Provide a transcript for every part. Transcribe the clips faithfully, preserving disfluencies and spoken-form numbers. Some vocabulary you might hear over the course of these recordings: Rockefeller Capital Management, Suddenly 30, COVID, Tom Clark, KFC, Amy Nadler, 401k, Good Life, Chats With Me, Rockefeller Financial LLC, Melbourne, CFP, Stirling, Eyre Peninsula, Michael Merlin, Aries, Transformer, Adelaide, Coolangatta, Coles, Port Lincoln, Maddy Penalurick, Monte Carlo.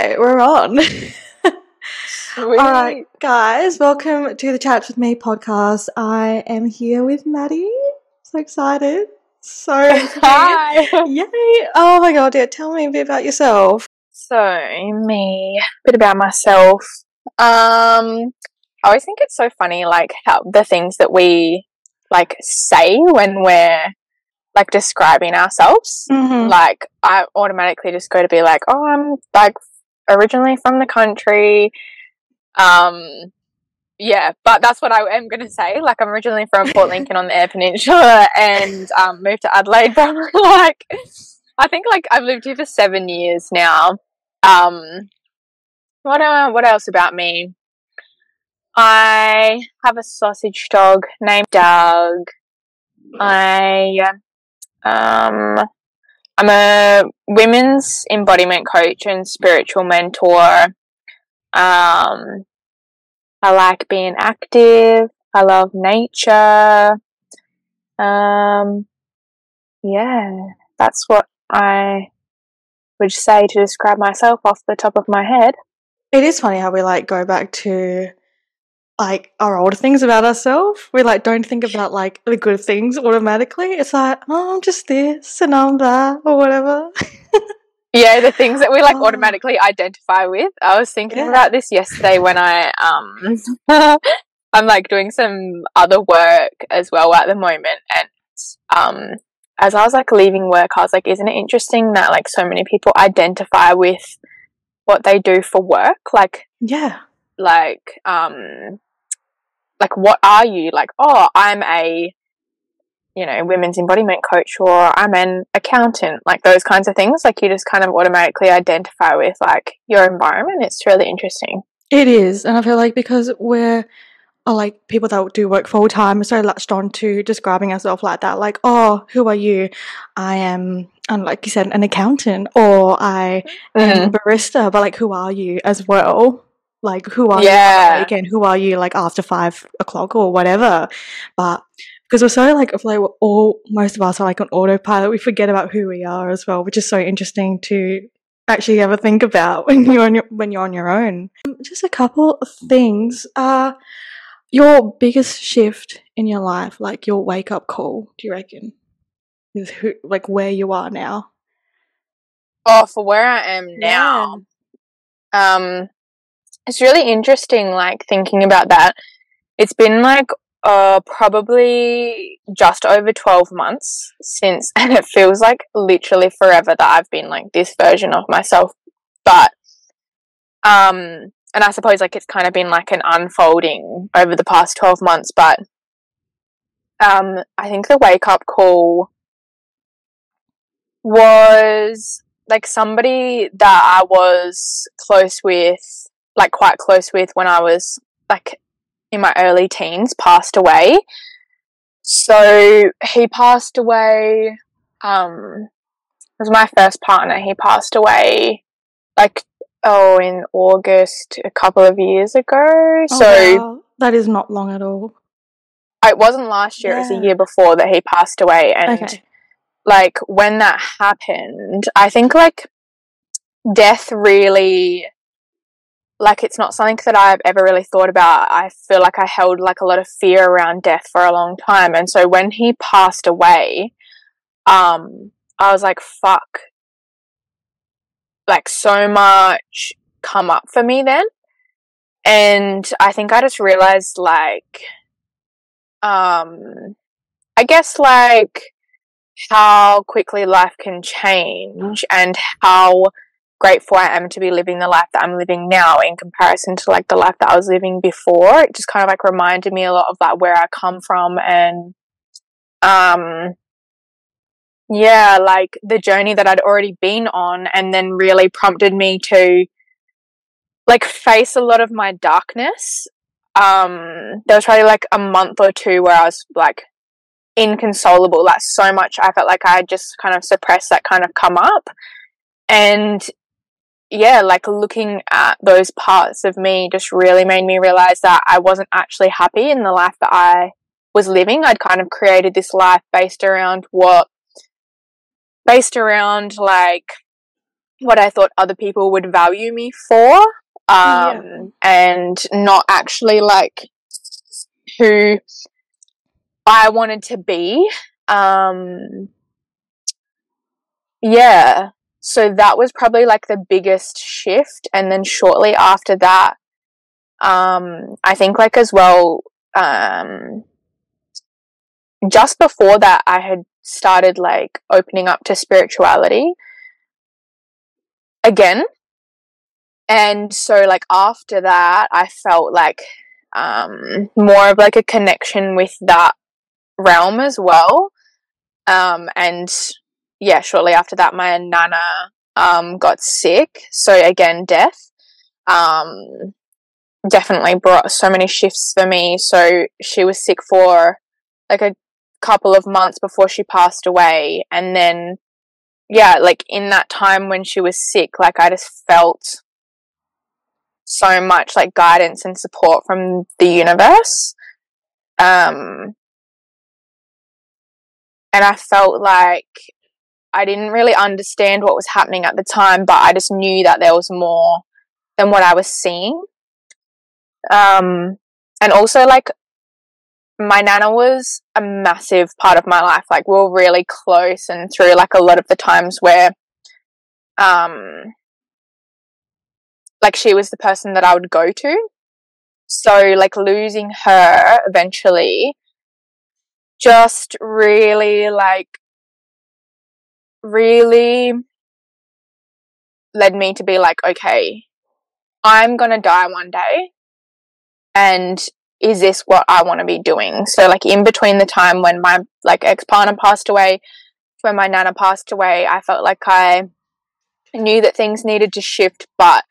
right, we're on. All right, guys, welcome to the Chats With Me podcast. I am here with Maddie. So excited. So excited. Hi. Yay. Oh, my God, yeah. Tell me a bit about yourself. So, me, a bit about myself. Um, I always think it's so funny, like, how the things that we, like, say when we're, like, describing ourselves. Mm-hmm. Like, I automatically just go to be like, oh, I'm, like, originally from the country. Um, yeah, but that's what I am going to say. Like, I'm originally from Port Lincoln on the Eyre Peninsula and um, moved to Adelaide from, like, I think, like, I've lived here for seven years now. Um, what, uh, what else about me? I have a sausage dog named Doug. I, um, I'm a women's embodiment coach and spiritual mentor. Um, I like being active. I love nature. Um, yeah, that's what I would say to describe myself off the top of my head. It is funny how we, like, go back to, like, our older things about ourselves. We, like, don't think about, like, the good things automatically. It's like, oh, I'm just this and I'm that or whatever. Yeah, the things that we, like, oh. automatically identify with. I was thinking yeah. about this yesterday when I, um, I'm, like, doing some other work as well at the moment. And um, as I was, like, leaving work, I was like, isn't it interesting that, like, so many people identify with what they do for work? Like, yeah. Like, um, like, what are you? Like, oh, I'm a, you know, women's embodiment coach, or I'm an accountant, like those kinds of things. Like, you just kind of automatically identify with, like, your environment. It's really interesting. It is. And I feel like because we're, oh, like, people that do work full time are so latched on to describing ourselves like that. Like, oh, who are you? I am, and like you said, an accountant, or I am mm. a barista. But, like, who are you as well? Like, who are yeah. you again? Who are you, like, after five o'clock or whatever? But because we're so, like, like we're all, most of us are, like, on autopilot. We forget about who we are as well, which is so interesting to actually ever think about when you're on your, when you're on your own. Just a couple of things. Uh, your biggest shift in your life, like your wake-up call, do you reckon, is who, like, where you are now? Oh, for where I am now, yeah. um, it's really interesting, like, thinking about that. It's been, like, Uh, probably just over twelve months since, and it feels like literally forever that I've been, like, this version of myself. But, um, and I suppose, like, it's kind of been, like, an unfolding over the past twelve months. But, um, I think the wake up call was, like, somebody that I was close with, like, quite close with when I was, like, in my early teens, passed away. So he passed away, um, it was my first partner. He passed away, like, oh, in August a couple of years ago. Oh, so wow. That is not long at all. It wasn't last year, yeah. It was a year before that he passed away. And, okay. like, when that happened, I think, like, death really... like, it's not something that I've ever really thought about. I feel like I held, like, a lot of fear around death for a long time. And so when he passed away, um, I was like, fuck, like, so much come up for me then. And I think I just realized, like, um, I guess, like, how quickly life can change and how grateful I am to be living the life that I'm living now in comparison to, like, the life that I was living before. It just kind of, like, reminded me a lot of, like, where I come from and, um, yeah, like, the journey that I'd already been on, and then really prompted me to, like, face a lot of my darkness. Um, there was probably, like, a month or two where I was, like, inconsolable. Like, so much I felt like I had just kind of suppressed that kind of come up. And yeah, like, looking at those parts of me just really made me realize that I wasn't actually happy in the life that I was living. I'd kind of created this life based around what, based around like what I thought other people would value me for, um, yeah. and not actually like who I wanted to be. Um, yeah. So that was probably like the biggest shift. And then shortly after that, um, I think like as well, um, just before that, I had started like opening up to spirituality again. And so like after that, I felt like um, more of like a connection with that realm as well. Um, and yeah, shortly after that, my nana um, got sick. So again, death um, definitely brought so many shifts for me. So she was sick for like a couple of months before she passed away. And then, yeah, like in that time when she was sick, like I just felt so much like guidance and support from the universe. Um, and I felt like I didn't really understand what was happening at the time, but I just knew that there was more than what I was seeing. Um, and also, like, my nana was a massive part of my life. Like, we were really close, and through, like, a lot of the times where, um, like, she was the person that I would go to. So, like, losing her eventually just really, like, really led me to be like, okay, I'm gonna die one day, and is this what I want to be doing? So like in between the time when my like ex-partner passed away, when my nana passed away, I felt like I knew that things needed to shift, but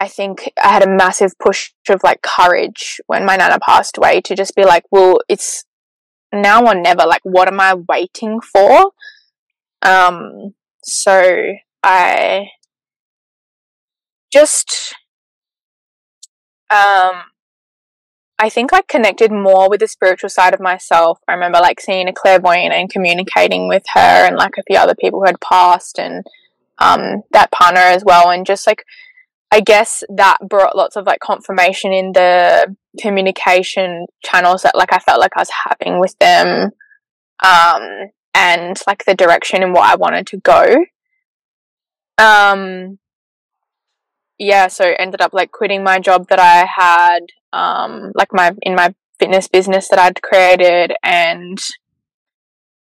I think I had a massive push of like courage when my nana passed away to just be like, well, it's now or never, like what am I waiting for? Um, so I just, um, I think I connected more with the spiritual side of myself. I remember like seeing a clairvoyant and communicating with her and like a few other people who had passed and, um, that partner as well. And just like, I guess that brought lots of like confirmation in the communication channels that like I felt like I was having with them. Um, and like the direction and what I wanted to go. Um, yeah, so ended up like quitting my job that I had, um, like my, in my fitness business that I'd created, and,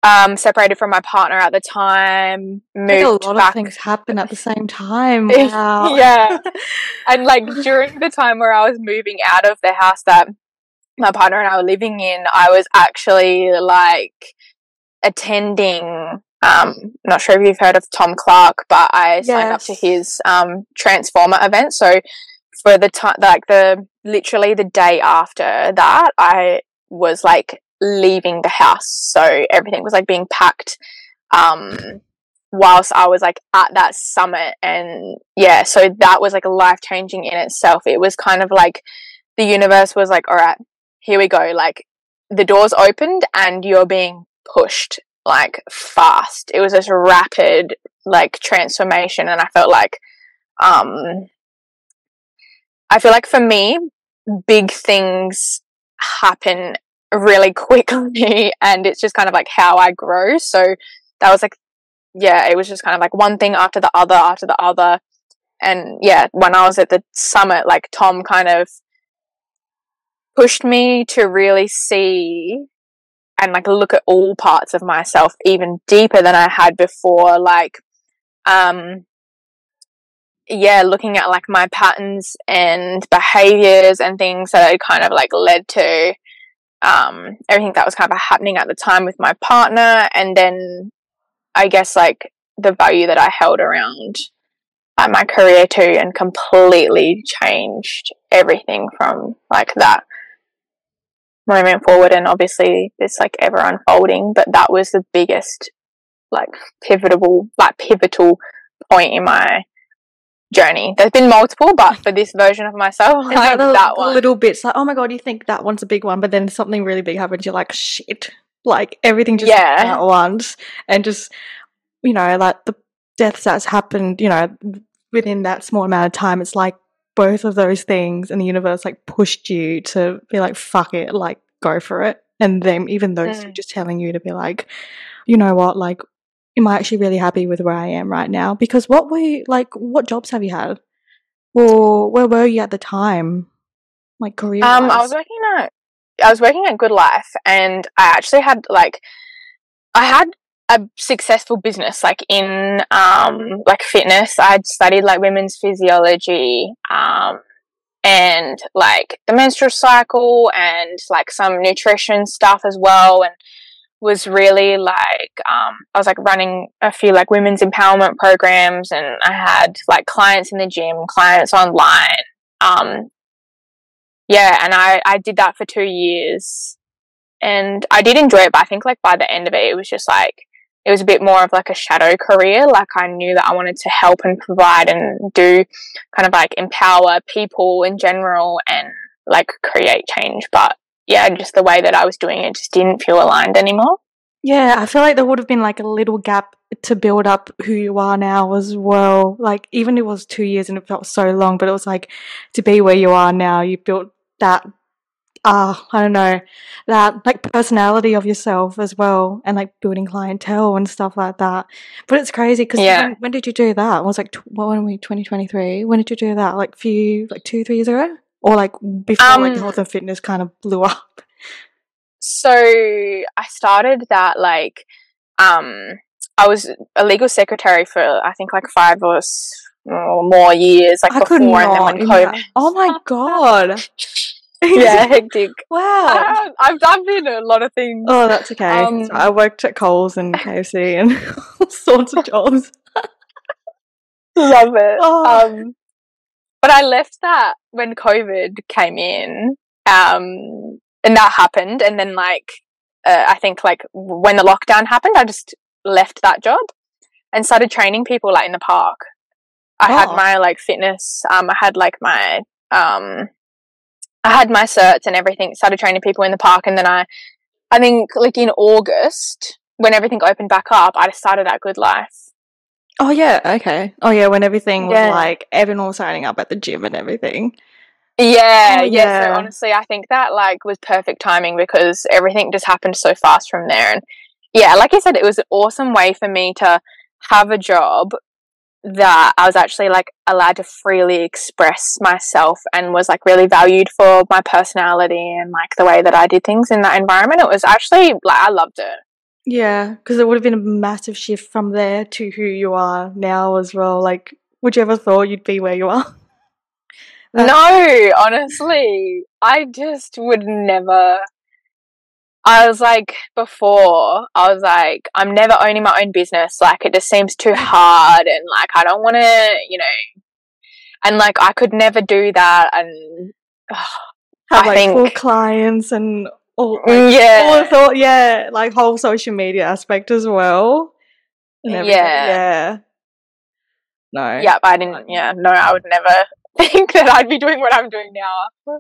um, separated from my partner at the time, moved I think a lot back. Of things happen at the same time. Wow. Yeah. And like during the time where I was moving out of the house that my partner and I were living in, I was actually like, attending um not sure if you've heard of Tom Clark, but I signed yes. up to his um Transformer event. So for the time like the literally the day after that, I was like leaving the house, so everything was like being packed um whilst I was like at that summit. And yeah, so that was like life-changing in itself. It was kind of like the universe was like, all right, here we go, like the doors opened and you're being pushed like fast. It was this rapid like transformation, and I felt like um I feel like for me big things happen really quickly, and it's just kind of like how I grow. So that was like, yeah, it was just kind of like one thing after the other after the other. And yeah, when I was at the summit, like Tom kind of pushed me to really see and like look at all parts of myself even deeper than I had before. Like, um, yeah, looking at like my patterns and behaviors and things that had kind of like led to, um, everything that was kind of happening at the time with my partner. And then I guess like the value that I held around like my career too, and completely changed everything from like that moment forward. And obviously it's like ever unfolding, but that was the biggest like pivotal like pivotal point in my journey. There's been multiple, but for this version of myself, like that, the, that one little bits like, oh my god, you think that one's a big one, but then something really big happens, you're like shit, like everything just yeah at once. And just, you know, like the deaths that's happened, you know, within that small amount of time, it's like both of those things and the universe like pushed you to be like, fuck it, like go for it. And then even those mm. who are just telling you to be like, you know what, like, am I actually really happy with where I am right now? Because what were you, like, what jobs have you had? Or where were you at the time? Like career Um, wise? I was working at, I was working at Good Life, and I actually had like, I had a successful business, like in, um, like fitness. I'd studied like women's physiology, um, and like the menstrual cycle and like some nutrition stuff as well, and was really like um I was like running a few like women's empowerment programs, and I had like clients in the gym, clients online, um yeah and I I did that for two years, and I did enjoy it, but I think like by the end of it, it was just like it was a bit more of like a shadow career. Like I knew that I wanted to help and provide and do kind of like empower people in general and like create change, but yeah, just the way that I was doing it just didn't feel aligned anymore. Yeah, I feel like there would have been like a little gap to build up who you are now as well. Like even it was two years and it felt so long, but it was like to be where you are now, you built that, uh, I don't know, that like personality of yourself as well, and like building clientele and stuff like that. But it's crazy because yeah. when, when did you do that? It was like, what were we, twenty twenty-three? When did you do that? Like few, like two, three years ago? Or like before um, like health and fitness kind of blew up? So I started that like um, I was a legal secretary for I think like five or, s- or more years like I before, and then when COVID. Yeah. Oh my god! Yeah, hectic. Wow. I've I've been a lot of things. Oh, that's okay. Um, so I worked at Coles and K F C and all sorts of jobs. Love it. Oh. Um, But I left that when COVID came in, um, and that happened. And then, like, uh, I think, like, when the lockdown happened, I just left that job and started training people, like, in the park. I oh. had my, like, fitness. Um, I had, like, my um, I had my certs and everything, started training people in the park. And then I, I think, like, in August, when everything opened back up, I started that Good Life. Oh, yeah, okay. Oh, yeah, when everything was, yeah. like, everyone was signing up at the gym and everything. Yeah, yeah, yeah. So, honestly, I think that, like, was perfect timing because everything just happened so fast from there. And, yeah, like I said, it was an awesome way for me to have a job that I was actually, like, allowed to freely express myself and was, like, really valued for my personality and, like, the way that I did things in that environment. It was actually, like, I loved it. Yeah, because it would have been a massive shift from there to who you are now as well. Like, would you ever thought you'd be where you are? No, honestly, I just would never. I was like, before, I was like, I'm never owning my own business. Like, it just seems too hard, and like, I don't want to, you know, and like, I could never do that. And oh, have I like think, full clients and. All, like, yeah. All the thought, yeah, like whole social media aspect as well. Yeah. Yeah. No. Yeah, I didn't, yeah, no, I would never think that I'd be doing what I'm doing now.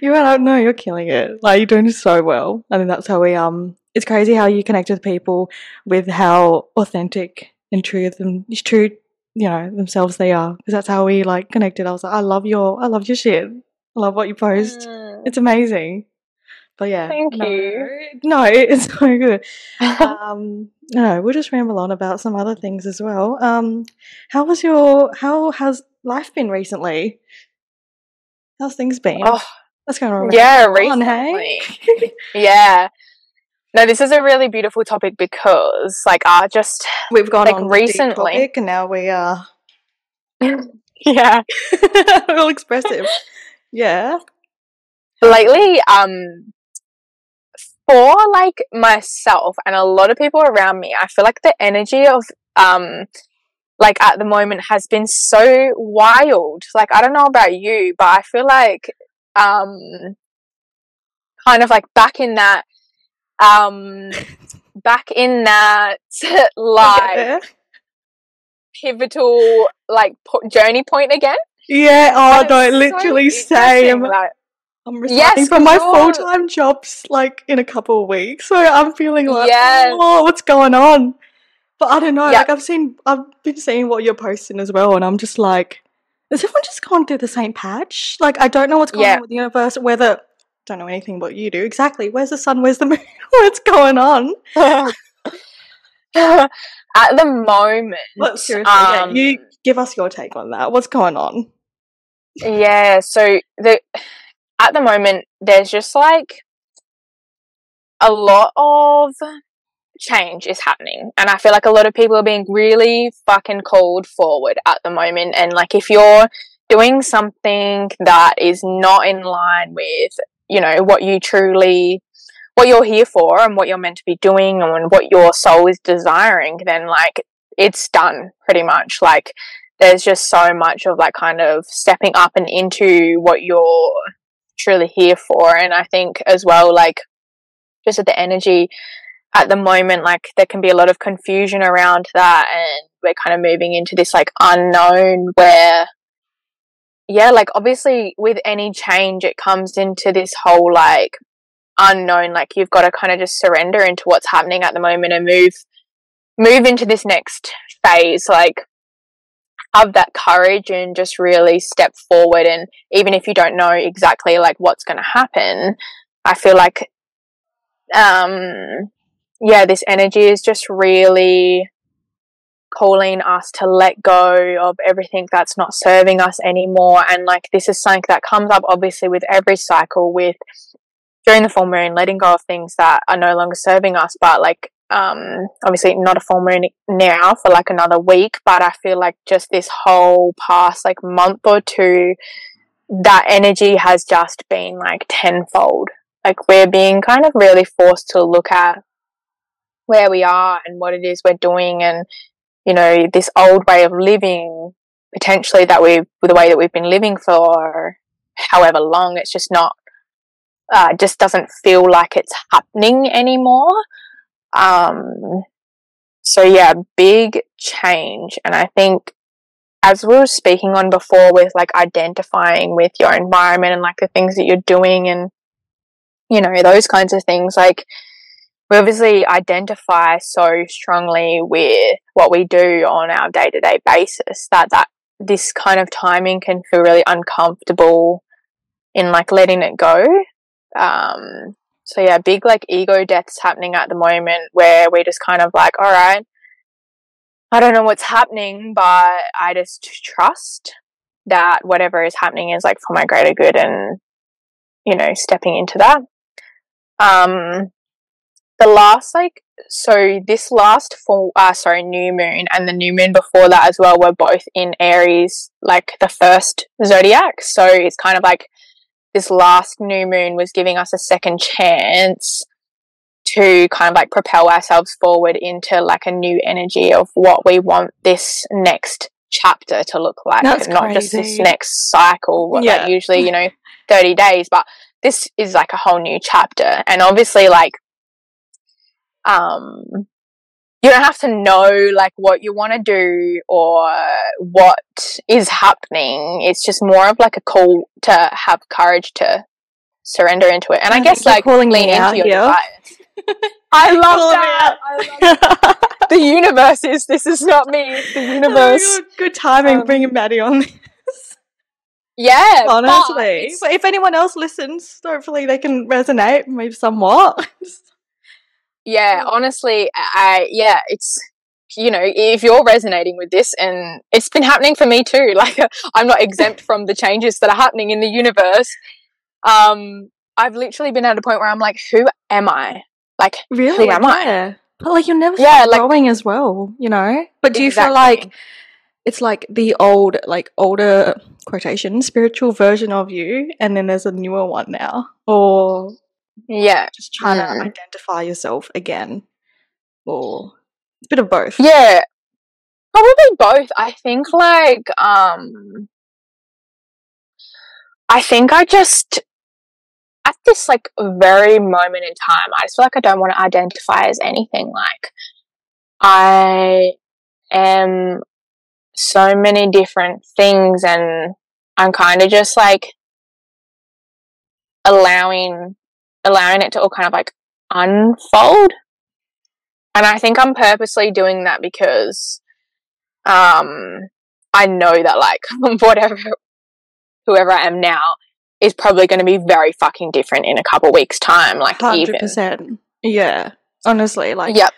You are, no, you're killing it. Like, you're doing so well. I mean, that's how we, um, it's crazy how you connect with people with how authentic and true them, true, you know, themselves they are. Because that's how we, like, connected. I was like, I love your, I love your shit. I love what you post. Mm. It's amazing. But yeah, thank no, you. No, it's so good. um, no, we'll just ramble on about some other things as well. Um, how was your? How has life been recently? How's things been? Oh, that's going on. Yeah, recently. On, hey? Yeah. No, this is a really beautiful topic because, like, I just we've gone like on recently, the deep topic and now we are. Yeah, real expressive. Yeah. Lately, um. for like myself and a lot of people around me, I feel like the energy of um like at the moment has been so wild. Like, I don't know about you, but I feel like um kind of like back in that um back in that like pivotal like po- journey point again. Yeah, oh don't no, literally so same. Like, I'm resigning yes, from my full-time jobs, like, in a couple of weeks. So I'm feeling like, yes. oh, what's going on? But I don't know, yeah. like I've seen, I've been seeing what you're posting as well, and I'm just like, has everyone just gone through the same patch? Like, I don't know what's going yeah. on with the universe, whether, don't know anything what you do, exactly, where's the sun, where's the moon, what's going on? At the moment. Well, seriously, um, yeah, you give us your take on that. What's going on? Yeah, so the at the moment, there's just like a lot of change is happening, and I feel like a lot of people are being really fucking called forward at the moment. And like, if you're doing something that is not in line with, you know, what you truly what you're here for and what you're meant to be doing and what your soul is desiring, then like it's done pretty much. Like there's just so much of like kind of stepping up and into what you're truly here for. And I think as well, like just at the energy at the moment, like there can be a lot of confusion around that, and we're kind of moving into this like unknown where, yeah, like obviously with any change it comes into this whole like unknown, like you've got to kind of just surrender into what's happening at the moment and move move into this next phase, like have that courage and just really step forward. And even if you don't know exactly like what's going to happen, I feel like um yeah, this energy is just really calling us to let go of everything that's not serving us anymore. And like this is something that comes up obviously with every cycle, with during the full moon, letting go of things that are no longer serving us. But like um obviously not a full moon now for like another week, but I feel like just this whole past like month or two, that energy has just been like tenfold. Like we're being kind of really forced to look at where we are and what it is we're doing, and you know, this old way of living potentially that we the way that we've been living for however long, it's just not uh just doesn't feel like it's happening anymore. Um so yeah, big change. And I think as we were speaking on before with like identifying with your environment and like the things that you're doing and you know those kinds of things, like we obviously identify so strongly with what we do on our day-to-day basis that, that this kind of timing can feel really uncomfortable in like letting it go. Um, so yeah, big like ego deaths happening at the moment where we're just kind of like, all right, I don't know what's happening, but I just trust that whatever is happening is like for my greater good, and, you know, stepping into that. Um, The last, like, so this last full, uh, sorry, new moon and the new moon before that as well were both in Aries, like the first zodiac. So it's kind of like this last new moon was giving us a second chance to kind of like propel ourselves forward into like a new energy of what we want this next chapter to look like. That's not crazy. Just this next cycle, yeah. Like usually, you know, thirty days, but this is like a whole new chapter. And obviously, like, Um, you don't have to know like what you want to do or what is happening. It's just more of like a call to have courage to surrender into it. And I, I guess like lean into your desires. I love that. I love that. The universe is this is not me. It's the universe. Oh, good timing, um, bringing Maddie on. This. Yeah, honestly. But, but if anyone else listens, hopefully they can resonate maybe somewhat. Yeah, honestly, I, yeah, it's, you know, if you're resonating with this, and it's been happening for me too, like I'm not exempt from the changes that are happening in the universe. Um, I've literally been at a point where I'm like, who am I? Like, really? Who am yeah. I? But like, you're never yeah, like, growing as well, you know? But do you exactly. feel like it's like the old, like older quotation, spiritual version of you, and then there's a newer one now? Or... yeah, just trying mm. to identify yourself again, or a bit of both. Yeah, probably both. I think like um I think I just at this like very moment in time, I just feel like I don't want to identify as anything. Like I am so many different things, and I'm kind of just like allowing allowing it to all kind of like unfold. And I think I'm purposely doing that because um, I know that, like, whatever, whoever I am now is probably going to be very fucking different in a couple weeks' time. Like, one hundred percent. Even. Yeah. Honestly, like, yep.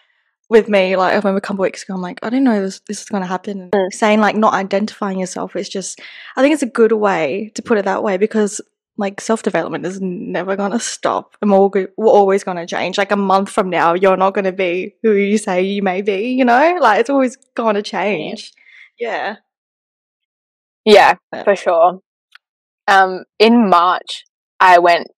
With me, like, I remember a couple weeks ago, I'm like, I didn't know this, this is going to happen. Mm. Saying, like, not identifying yourself is just, I think it's a good way to put it that way, because, like, self-development is never going to stop. I'm all go- we're always going to change. Like, a month from now, you're not going to be who you say you may be, you know? Like, it's always going to change. Yeah. Yeah, yeah, for sure. Um, in March, I went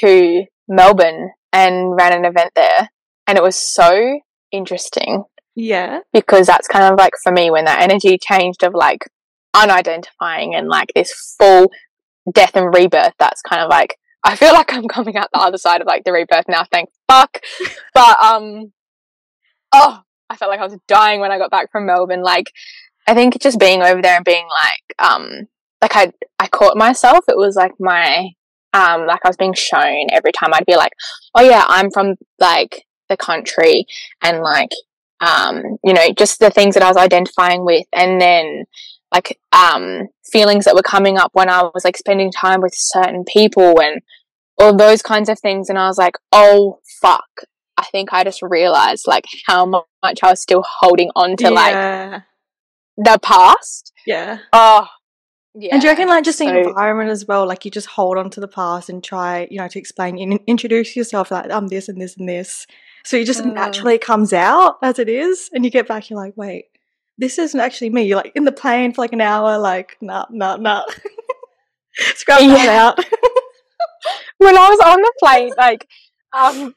to Melbourne and ran an event there, and it was so interesting. Yeah. Because that's kind of, like, for me, when that energy changed of, like, unidentifying and, like, this full death and rebirth, that's kind of like, I feel like I'm coming out the other side of, like, the rebirth now, thank fuck. But um oh I felt like I was dying when I got back from Melbourne. Like, I think just being over there and being like, um like I I caught myself. It was like my um like I was being shown every time. I'd be like, oh yeah, I'm from, like, the country, and, like, um you know, just the things that I was identifying with, and then, like, um, feelings that were coming up when I was, like, spending time with certain people and all those kinds of things. And I was like, oh, fuck. I think I just realised, like, how much I was still holding on to, yeah. like, the past. Yeah. Oh, yeah. And do you reckon, like, just so, the environment as well, like, you just hold on to the past and try, you know, to explain and introduce yourself, like, I'm this and this and this. So it just uh, naturally comes out as it is, and you get back, you're like, wait. This isn't actually me. You're, like, in the plane for, like, an hour, like, nah, nah, nah. Scrub yeah. that out. When I was on the plane, like, um,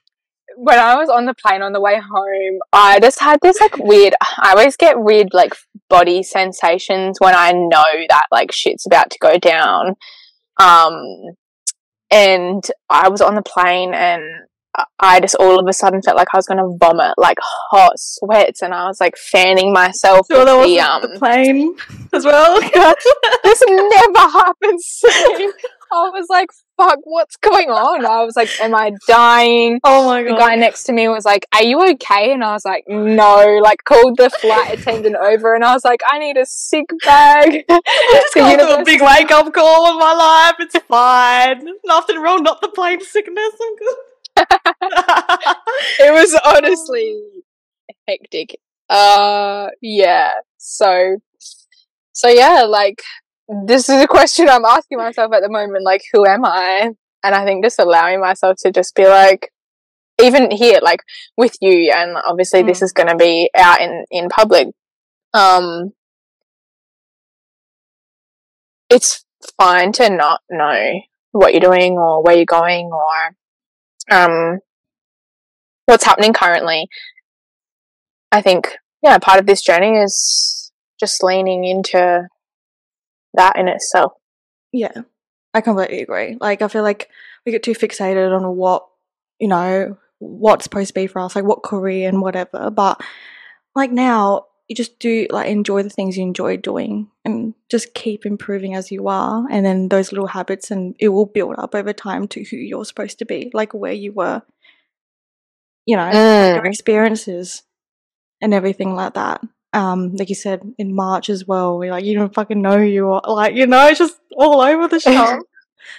when I was on the plane on the way home, I just had this, like, weird, I always get weird, like, body sensations when I know that, like, shit's about to go down. Um, and I was on the plane, and I just all of a sudden felt like I was going to vomit, like, hot sweats, and I was, like, fanning myself. Sure, that the, um, the plane as well. This never happens to me. I was like, fuck, what's going on? I was like, am I dying? Oh, my God. The guy next to me was like, are you okay? And I was like, no. Like, called the flight attendant over, and I was like, I need a sick bag. It's a big wake-up call in my life. It's fine. Nothing wrong, not the plane sickness. I'm good. It was honestly hectic. Uh yeah. So so yeah, like, this is a question I'm asking myself at the moment, like, who am I? And I think just allowing myself to just be like, even here, like, with you, and obviously mm. this is gonna be out in, in public. Um it's fine to not know what you're doing or where you're going or um what's happening currently. I think, yeah, part of this journey is just leaning into that in itself. Yeah, I completely agree. Like, I feel like we get too fixated on what, you know, what's supposed to be for us, like, what career and whatever, but, like, now you just do, like, enjoy the things you enjoy doing and just keep improving as you are, and then those little habits, and it will build up over time to who you're supposed to be, like, where you were, you know, mm. your experiences and everything like that. Um, like you said, in March as well, we're like, you don't fucking know who you are. Like, you know, it's just all over the shop.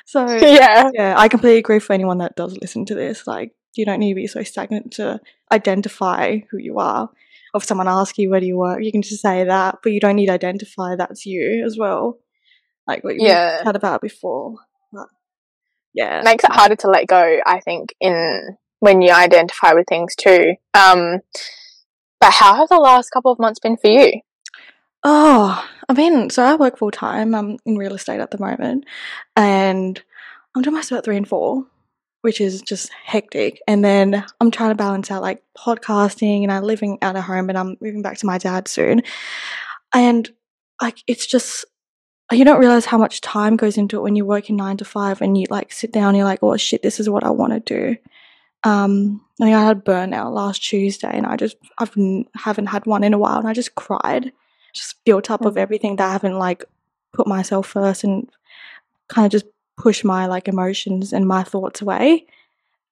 So, yeah. yeah, I completely agree for anyone that does listen to this. Like, you don't need to be so stagnant to identify who you are. If someone asks you where do you work, you can just say that, but you don't need to identify that's you as well, like what you yeah. had about before. But, yeah, it makes it harder to let go, I think, in when you identify with things too. Um, but how have the last couple of months been for you? Oh, I mean, so I work full time. I'm in real estate at the moment, and I'm doing my cert three and four, which is just hectic. And then I'm trying to balance out, like, podcasting, and I'm living out of home, and I'm moving back to my dad soon. And, like, it's just, you don't realise how much time goes into it when you're working nine to five and you, like, sit down and you're like, oh, shit, this is what I want to do. Um, I think I had burnout last Tuesday, and I just I've n- haven't had one in a while, and I just cried, just built up of everything that I haven't, like, put myself first and kind of just push my, like, emotions and my thoughts away,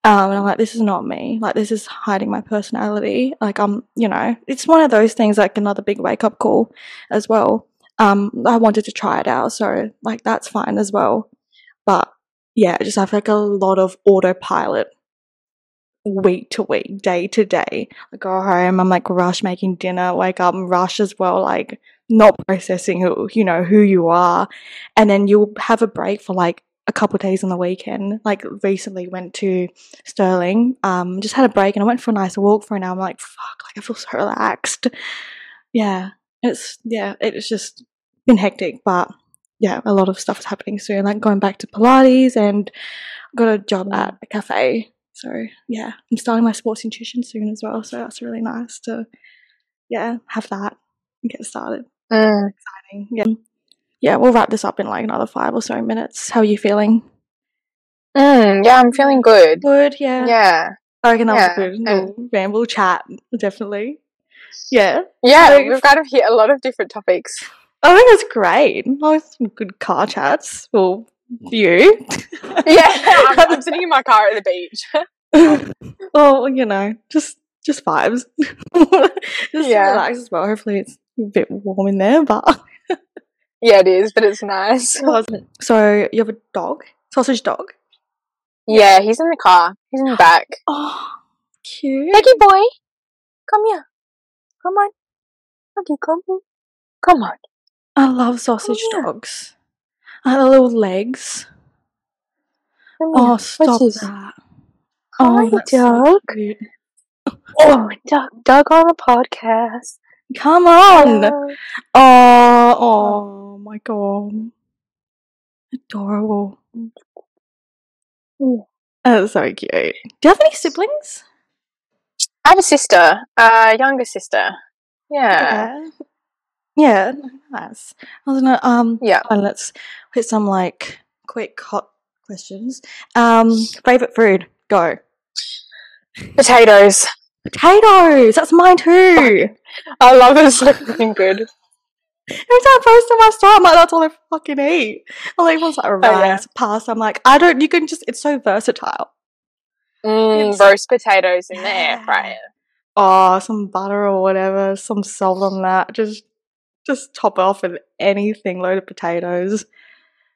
Um, and I'm like, this is not me. Like, this is hiding my personality. Like, I'm, you know, it's one of those things, like another big wake-up call as well. Um, I wanted to try it out, so, like, that's fine as well. But, yeah, I just have, like, a lot of autopilot week to week, day to day. I go home, I'm, like, rush making dinner, wake up and rush as well, like, not processing, who you know, who you are. And then you'll have a break for, like, a couple of days on the weekend. Like, recently went to Stirling, um, just had a break and I went for a nice walk for an hour. I'm like, fuck, like, I feel so relaxed. Yeah. It's, yeah, it's just been hectic, but yeah, a lot of stuff is happening soon. Like, going back to Pilates, and got a job at a cafe. So yeah, I'm starting my sports nutrition soon as well. So that's really nice to, yeah, have that and get started. Uh, Exciting. Yeah, yeah. We'll wrap this up in like another five or so minutes. How are you feeling? Mm, yeah, I'm feeling good. Good. Yeah. Yeah. I reckon that yeah. was a good little um, ramble chat. Definitely. Yeah, yeah, so, we've kind of hit a lot of different topics. I think that's great. Oh, some good car chats for you. Yeah, I'm, I'm sitting in my car at the beach. Well, you know, just just vibes. Just yeah. relax as well. Hopefully, it's a bit warm in there, but yeah, it is. But it's nice. So you have a dog, sausage dog. Yeah, he's in the car. He's in the back. Oh, cute, Peggy boy, come here. Come on. Okay, come on. Come on. I love sausage dogs. I have little legs. Come oh, here. Stop that. Oh, hi, dog. So oh, dog. Dog on a podcast. Come on. Hello. Oh, oh, my God. Adorable. Mm. That's so cute. Do you have any siblings? I have a sister, a uh, younger sister. Yeah. Yeah. Yeah, nice. I was gonna, um, yeah. Oh, let's hit some, like, quick hot questions. Um, favourite food? Go. Potatoes. Potatoes! That's mine too! I love it. It's so fucking good. Every time I post on my story, I'm like, that's all I fucking eat. I'm like, everyone's like, rice, oh, yeah. pasta. I'm like, I don't, you can just, it's so versatile. Mm, roast potatoes in there, right? Oh, some butter or whatever, some salt on that. Just, just top it off with anything. Load of potatoes.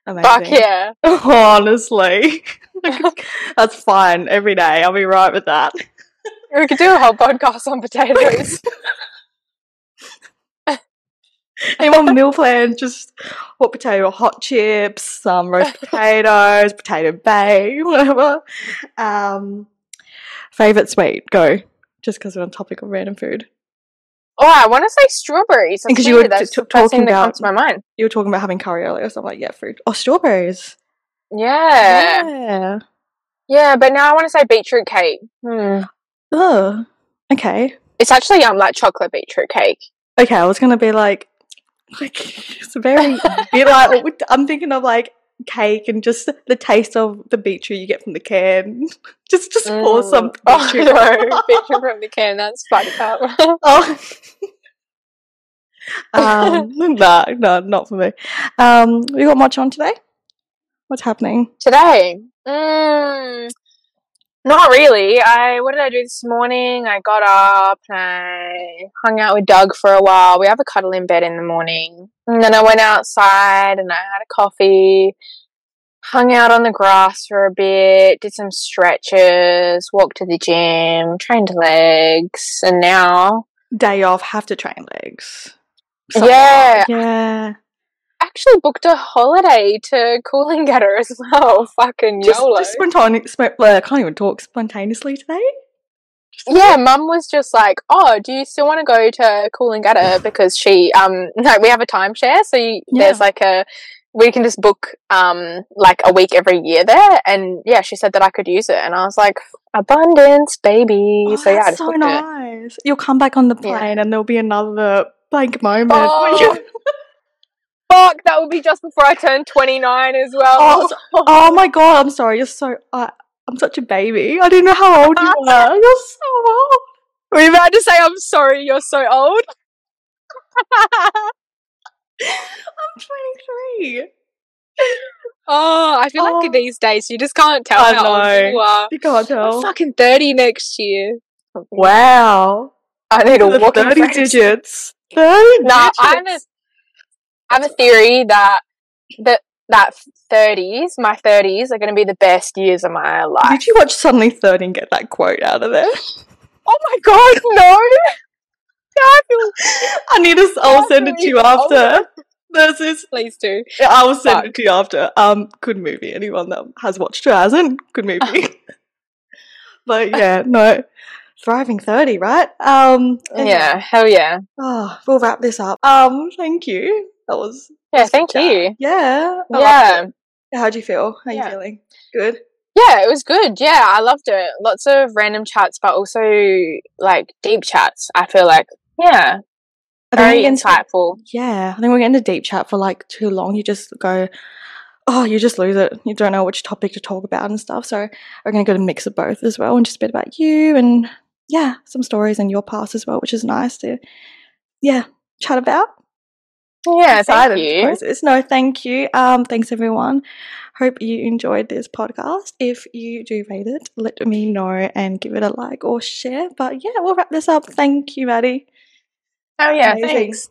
Amazing. Fuck yeah! Honestly, that's fine every day. I'll be right with that. We could do a whole podcast on potatoes. Anyone meal plan? Just hot potato, hot chips, some roast potatoes, potato bay, whatever. Um, favorite sweet? Go. Just because we're on topic of random food. Oh, I want to say strawberries. Because you were t- t- talking about comes to my mind. You were talking about having curry earlier, so I'm like, yeah, fruit. Oh, strawberries. Yeah. Yeah. Yeah, but now I want to say beetroot cake. Hmm. Oh. Okay. It's actually um like chocolate beetroot cake. Okay, I was gonna be like. Like, it's very, be like, I'm thinking of like cake and just the taste of the beetroot you get from the can. Just, just mm. pour some beetroot. Oh, no, beetroot from the can, that's fucked up. Oh. um, no, no, not for me. Um, we got much on today? What's happening? Today? Mm, not really. I, what did I do this morning? I got up and I hung out with Doug for a while. We have a cuddle in bed in the morning. And then I went outside and I had a coffee, hung out on the grass for a bit, did some stretches, walked to the gym, trained legs, and now... Day off, have to train legs. So, yeah. Yeah. Actually booked a holiday to Coolangatta as well. Fucking just, YOLO. Just spontaneous. I can't even talk spontaneously today. Yeah, Mum was just like, "Oh, do you still want to go to Coolangatta?" Because she, um, no, we have a timeshare, so you, yeah. there's like a we can just book um like a week every year there, and yeah, she said that I could use it, and I was like, abundance, baby. Oh, so yeah, that's I just so booked nice. It. You'll come back on the plane, yeah. and there'll be another blank moment. Oh. Fuck, that will be just before I turn twenty-nine as well. Oh, so, oh my God, I'm sorry. You're so, uh, I'm such a baby. I didn't know how old you were. You're so old. Were you about to say, I'm sorry, you're so old? I'm twenty-three. Oh, I feel oh. like these days you just can't tell I how know. old you are. You can't tell. I'm fucking thirty next year. Wow. I need a walk in thirty digits. thirty nah, digits. I have a, I have a theory that that that thirties, my thirties, are going to be the best years of my life. Did you watch Suddenly thirty and get that quote out of there? Oh my god, no! No, I feel. I need to. I'll send it to you after. There's this. Please do. I will send Fuck. it to you after. Um, good movie. Anyone that has watched it hasn't. Good movie. But yeah, no. Thriving thirty, right? Um, anyway. Yeah, hell yeah. Oh, we'll wrap this up. Um, thank you. That was yeah. Thank chat. you. Yeah. I yeah. How'd you feel? How yeah. you feeling? Good. Yeah, it was good. Yeah, I loved it. Lots of random chats, but also like deep chats. I feel like yeah. Very insightful. Into, yeah. I think we're getting into deep chat for like too long. You just go, oh, you just lose it. You don't know which topic to talk about and stuff. So we're going to go to mix of both as well and just a bit about you and, yeah, some stories and your past as well, which is nice to, yeah, chat about. Yeah, excited thank you. Process. No, thank you. Um, thanks, everyone. Hope you enjoyed this podcast. If you do rate it, let me know and give it a like or share. But, yeah, we'll wrap this up. Thank you, Maddie. Oh, yeah, amazing. Thanks.